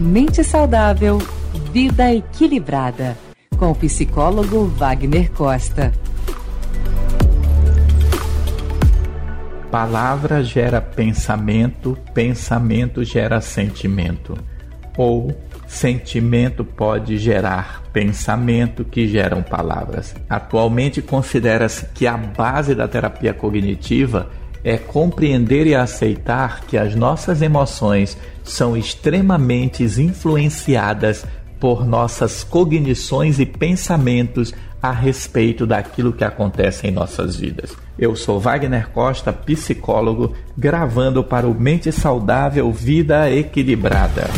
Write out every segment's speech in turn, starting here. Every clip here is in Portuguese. Mente Saudável, Vida Equilibrada, com o psicólogo Wagner Costa. Palavra gera pensamento, pensamento gera sentimento. Ou sentimento pode gerar pensamento, que geram palavras. Atualmente considera-se que a base da terapia cognitiva é compreender e aceitar que as nossas emoções são extremamente influenciadas por nossas cognições e pensamentos a respeito daquilo que acontece em nossas vidas. Eu sou Wagner Costa, psicólogo, gravando para o Mente Saudável Vida Equilibrada.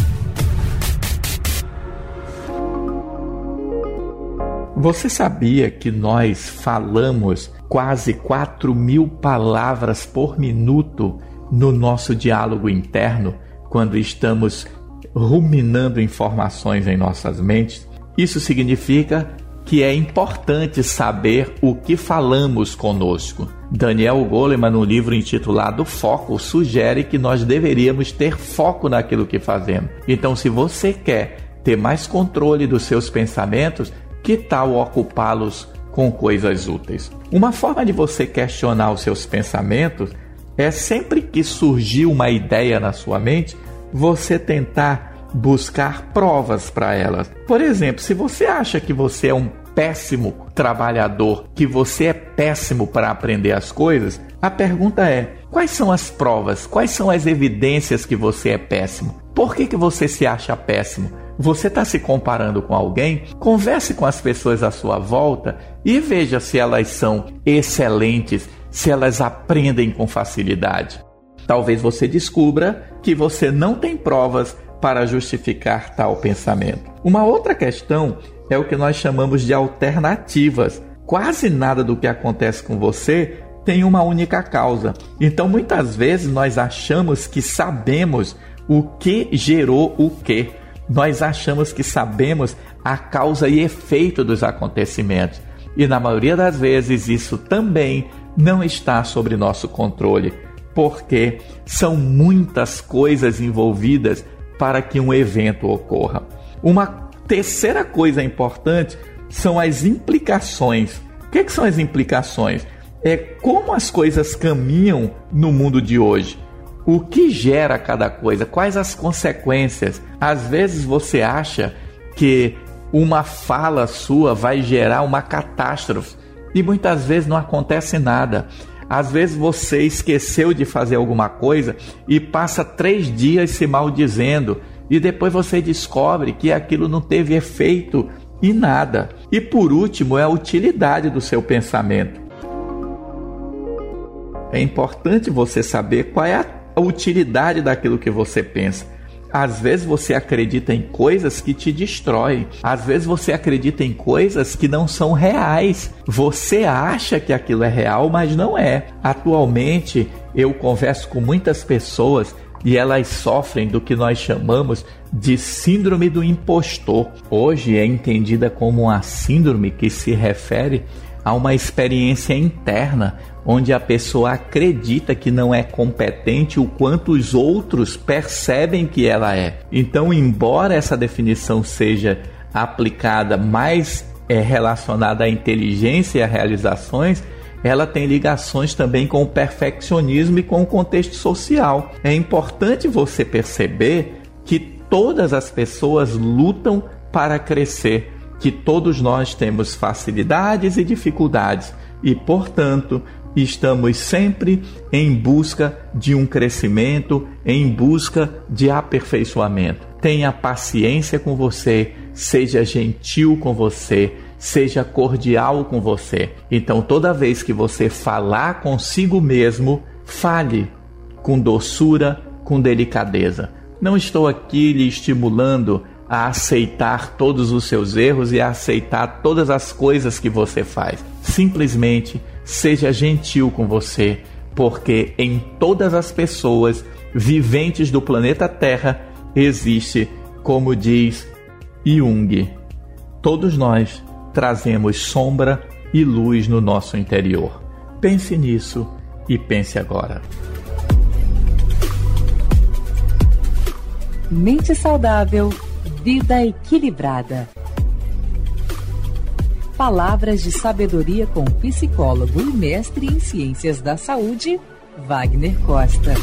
Você sabia que nós falamos quase 4.000 palavras por minuto no nosso diálogo interno quando estamos ruminando informações em nossas mentes? Isso significa que é importante saber o que falamos conosco. Daniel Goleman, no livro intitulado Foco, sugere que nós deveríamos ter foco naquilo que fazemos. Então, se você quer ter mais controle dos seus pensamentos, que tal ocupá-los com coisas úteis? Uma forma de você questionar os seus pensamentos é, sempre que surgir uma ideia na sua mente, você tentar buscar provas para elas. Por exemplo, se você acha que você é um péssimo trabalhador, que você é péssimo para aprender as coisas, a pergunta é: quais são as provas? Quais são as evidências que você é péssimo? Por que você se acha péssimo? Você está se comparando com alguém? Converse com as pessoas à sua volta e veja se elas são excelentes, se elas aprendem com facilidade. Talvez você descubra que você não tem provas para justificar tal pensamento. Uma outra questão é o que nós chamamos de alternativas. Quase nada do que acontece com você tem uma única causa. Então, muitas vezes, nós achamos que sabemos o que gerou o quê. Nós achamos que sabemos a causa e efeito dos acontecimentos. E na maioria das vezes isso também não está sob nosso controle, porque são muitas coisas envolvidas para que um evento ocorra. Uma terceira coisa importante são as implicações. O que são as implicações? É como as coisas caminham no mundo de hoje. O que gera cada coisa? Quais as consequências? Às vezes você acha que uma fala sua vai gerar uma catástrofe e muitas vezes não acontece nada. Às vezes você esqueceu de fazer alguma coisa e passa 3 dias se maldizendo e depois você descobre que aquilo não teve efeito em nada. E por último é a utilidade do seu pensamento. É importante você saber qual é a utilidade daquilo que você pensa. Às vezes você acredita em coisas que te destroem. Às vezes você acredita em coisas que não são reais. Você acha que aquilo é real, mas não é. Atualmente eu converso com muitas pessoas e elas sofrem do que nós chamamos de síndrome do impostor. Hoje é entendida como uma síndrome que se refere a uma experiência interna onde a pessoa acredita que não é competente o quanto os outros percebem que ela é. Então, embora essa definição seja aplicada mais relacionada à inteligência e a realizações, ela tem ligações também com o perfeccionismo e com o contexto social. É importante você perceber que todas as pessoas lutam para crescer, que todos nós temos facilidades e dificuldades e, portanto, estamos sempre em busca de um crescimento, em busca de aperfeiçoamento. Tenha paciência com você, seja gentil com você, seja cordial com você. Então, toda vez que você falar consigo mesmo, fale com doçura, com delicadeza. Não estou aqui lhe estimulando a aceitar todos os seus erros e a aceitar todas as coisas que você faz. Simplesmente seja gentil com você, porque em todas as pessoas viventes do planeta Terra existe, como diz Jung, todos nós trazemos sombra e luz no nosso interior. Pense nisso e pense agora. Mente Saudável, Vida Equilibrada. Palavras de sabedoria com o psicólogo e mestre em Ciências da Saúde, Wagner Costa.